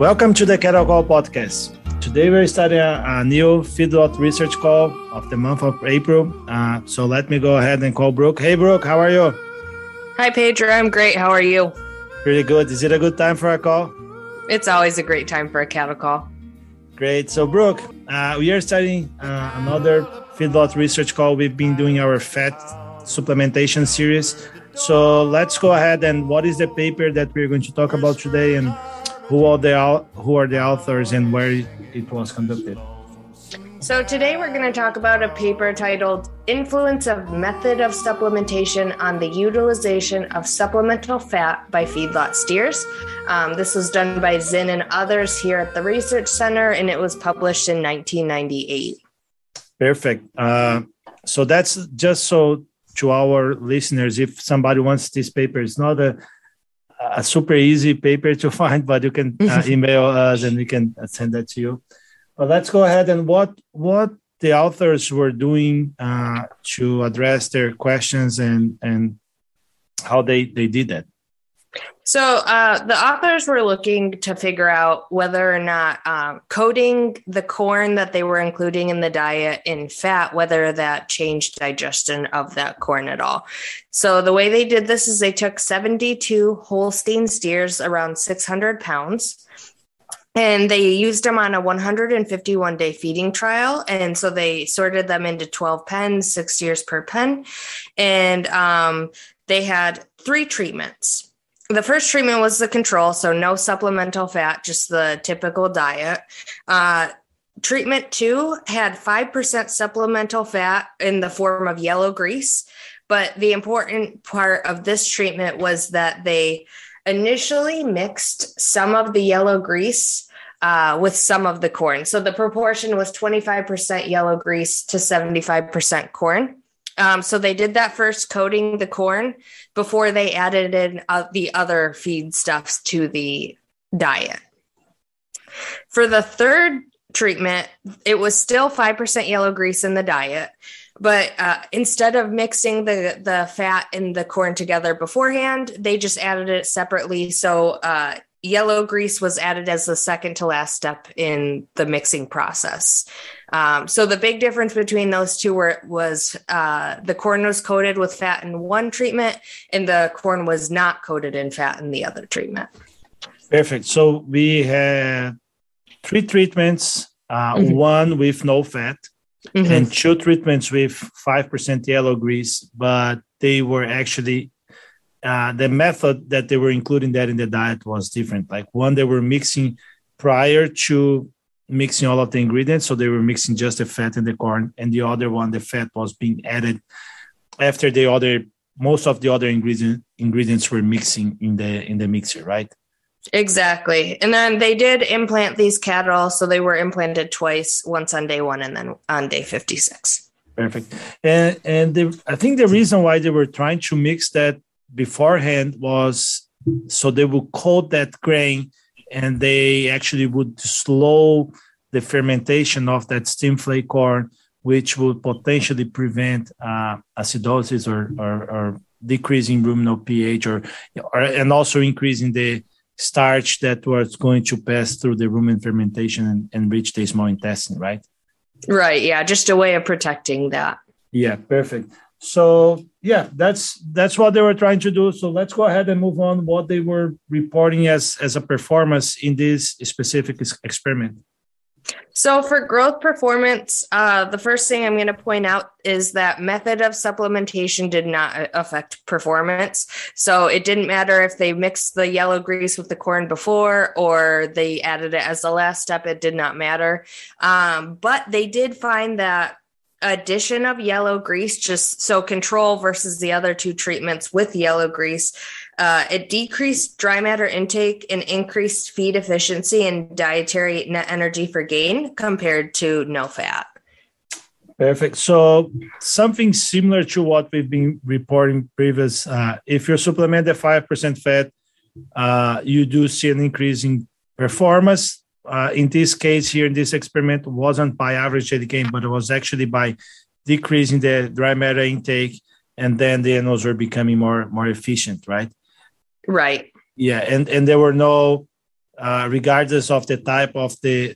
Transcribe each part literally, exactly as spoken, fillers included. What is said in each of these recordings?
Welcome to the Cattle Call Podcast. Today we're starting a, a new feedlot research call of the month of April. Uh, so let me go ahead and call Brooke. Hey, Brooke, how are you? Hi, Pedro. I'm great. How are you? Pretty good. Is it a good time for a call? It's always a great time for a cattle call. Great. So, Brooke, uh, we are starting uh, another feedlot research call. We've been doing our fat supplementation series. So let's go ahead and what is the paper that we're going to talk about today and who are the who are the authors and where it was conducted? So today we're going to talk about a paper titled Influence of Method of Supplementation on the Utilization of Supplemental Fat by Feedlot Steers. Um, this was done by Zinn and others here at the Research Center, and it was published in nineteen ninety-eight. Perfect. Uh, so that's just so to our listeners, if somebody wants this paper, it's not a a super easy paper to find, but you can uh, email us and we can send that to you. But let's go ahead and what what the authors were doing uh, to address their questions and, and how they, they did that. So uh, the authors were looking to figure out whether or not um, coating the corn that they were including in the diet in fat, whether that changed digestion of that corn at all. So the way they did this is they took seventy-two Holstein steers, around six hundred pounds, and they used them on a one hundred fifty-one day feeding trial. And so they sorted them into twelve pens, six steers per pen. And um, they had three treatments. The first treatment was the control, so no supplemental fat, just the typical diet. Uh, treatment two had five percent supplemental fat in the form of yellow grease. But the important part of this treatment was that they initially mixed some of the yellow grease uh, with some of the corn. So the proportion was twenty-five percent yellow grease to seventy-five percent corn. Um, so they did that first, coating the corn before they added in uh, the other feedstuffs to the diet. For the third treatment, it was still five percent yellow grease in the diet, but uh, instead of mixing the, the fat and the corn together beforehand, they just added it separately. So uh, yellow grease was added as the second to last step in the mixing process. Um, so the big difference between those two were, was uh, the corn was coated with fat in one treatment and the corn was not coated in fat in the other treatment. Perfect. So we had three treatments, uh, mm-hmm. one with no fat mm-hmm. and two treatments with five percent yellow grease, but they were actually, uh, the method that they were including that in the diet was different. Like one, they were mixing prior to mixing all of the ingredients. So they were mixing just the fat and the corn, and the other one, the fat was being added after the other, most of the other ingredient ingredients were mixing in the, in the mixer, right? Exactly. And then they did implant these cattle. So they were implanted twice, once on day one and then on day fifty-six. Perfect. And, and the, I think the reason why they were trying to mix that beforehand was so they would coat that grain and they actually would slow the fermentation of that steam flake corn, which would potentially prevent uh, acidosis or, or, or decreasing ruminal pH, or, or and also increasing the starch that was going to pass through the rumen fermentation and, and reach the small intestine, right? Right. Yeah, just a way of protecting that. Yeah, perfect. So yeah, that's that's what they were trying to do. So let's go ahead and move on what they were reporting as, as a performance in this specific experiment. So for growth performance, uh, the first thing I'm going to point out is that method of supplementation did not affect performance. So it didn't matter if they mixed the yellow grease with the corn before or they added it as the last step. It did not matter. Um, but they did find that addition of yellow grease, just so control versus the other two treatments with yellow grease, uh, it decreased dry matter intake and increased feed efficiency and dietary net energy for gain compared to no fat. Perfect. So something similar to what we've been reporting previous, uh, if you're supplemented five percent fat, uh, you do see an increase in performance. Uh, in this case here, in this experiment, wasn't by average daily gain, but it was actually by decreasing the dry matter intake, and then the animals were becoming more more efficient, right? Right. Yeah, and, and there were no uh, regardless of the type of the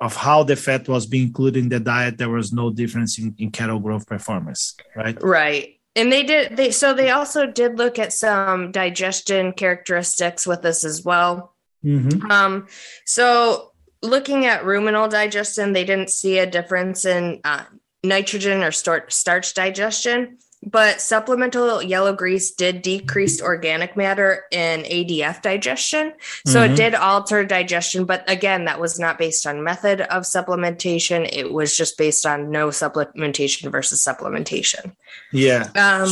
of how the fat was being included in the diet, there was no difference in, in cattle growth performance, right? Right. And they did, they, so they also did look at some digestion characteristics with this as well. Mm-hmm. Um, so looking at ruminal digestion, they didn't see a difference in uh, nitrogen or star- starch digestion, but supplemental yellow grease did decrease organic matter in A D F digestion. So mm-hmm. it did alter digestion. But again, that was not based on method of supplementation. It was just based on no supplementation versus supplementation. Yeah. Um,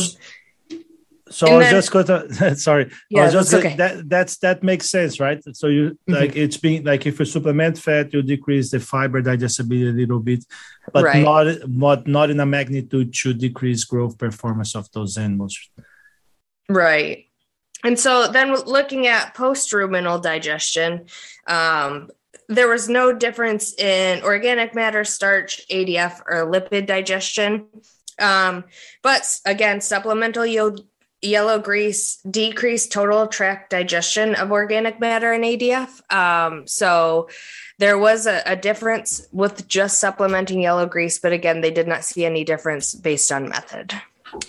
so I was then, just going to, sorry. Yeah, I was just, that's okay. that, that's, that makes sense, right? So you mm-hmm. like, it's being like, if you supplement fat, you decrease the fiber digestibility a little bit, but right. not, but not in a magnitude to decrease growth performance of those animals. Right. And so then looking at post-ruminal digestion, um, there was no difference in organic matter, starch, A D F, or lipid digestion. Um, but again, supplemental yield, yellow grease decreased total tract digestion of organic matter in A D F. Um, so there was a, a difference with just supplementing yellow grease, but again, they did not see any difference based on method.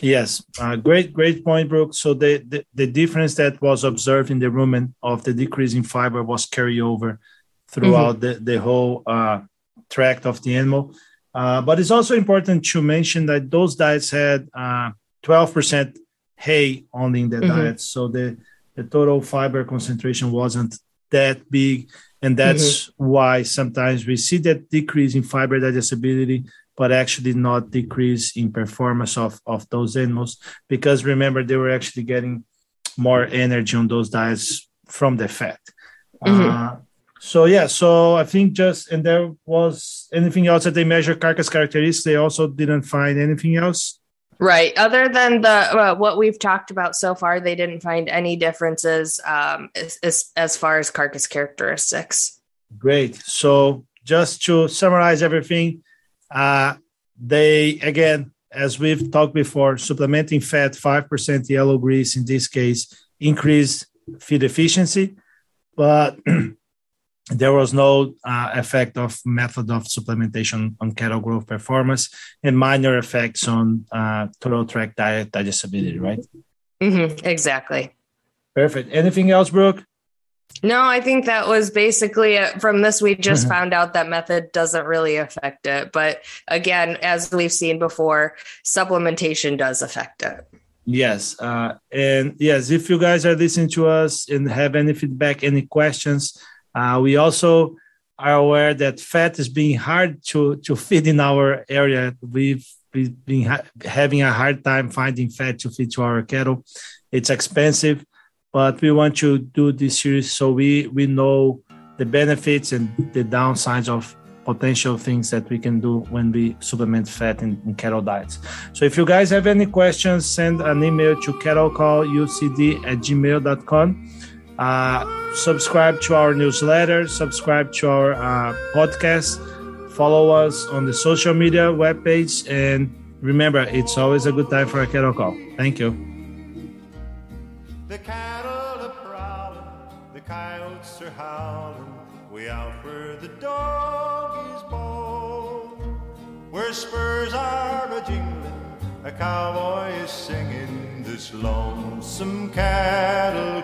Yes. Uh, great, great point, Brooke. So the, the, the difference that was observed in the rumen of the decrease in fiber was carried over throughout mm-hmm. the, the whole uh, tract of the animal. Uh, but it's also important to mention that those diets had uh, twelve percent hay only in the mm-hmm. diet, so the, the total fiber concentration wasn't that big, and that's mm-hmm. why sometimes we see that decrease in fiber digestibility, but actually not decrease in performance of, of those animals, because remember, they were actually getting more energy on those diets from the fat. Mm-hmm. Uh, so yeah, so I think just, and there was anything else that they measured carcass characteristics, they also didn't find anything else? Right. Other than the uh, what we've talked about so far, they didn't find any differences um, as, as, as far as carcass characteristics. Great. So just to summarize everything, uh, they, again, as we've talked before, supplementing fat, five percent yellow grease in this case, increased feed efficiency, but there was no uh, effect of method of supplementation on cattle growth performance and minor effects on uh, total tract diet digestibility, right? Mm-hmm, exactly. Perfect. Anything else, Brooke? No, I think that was basically it. From this, we just found out that method doesn't really affect it. But again, as we've seen before, supplementation does affect it. Yes. Uh, and yes, if you guys are listening to us and have any feedback, any questions, Uh, we also are aware that fat is being hard to, to feed in our area. We've, we've been ha- having a hard time finding fat to feed to our cattle. It's expensive, but we want to do this series so we, we know the benefits and the downsides of potential things that we can do when we supplement fat in, in cattle diets. So if you guys have any questions, send an email to cattle call U C D at gmail dot com. Uh, subscribe to our newsletter, subscribe to our uh, podcast, follow us on the social media webpage, and remember, it's always a good time for a cattle call. Thank you. The cattle are prowling, the coyotes are howling, we out where the dog is born, where spurs are a-jingling, a cowboy is singing, this lonesome cattle.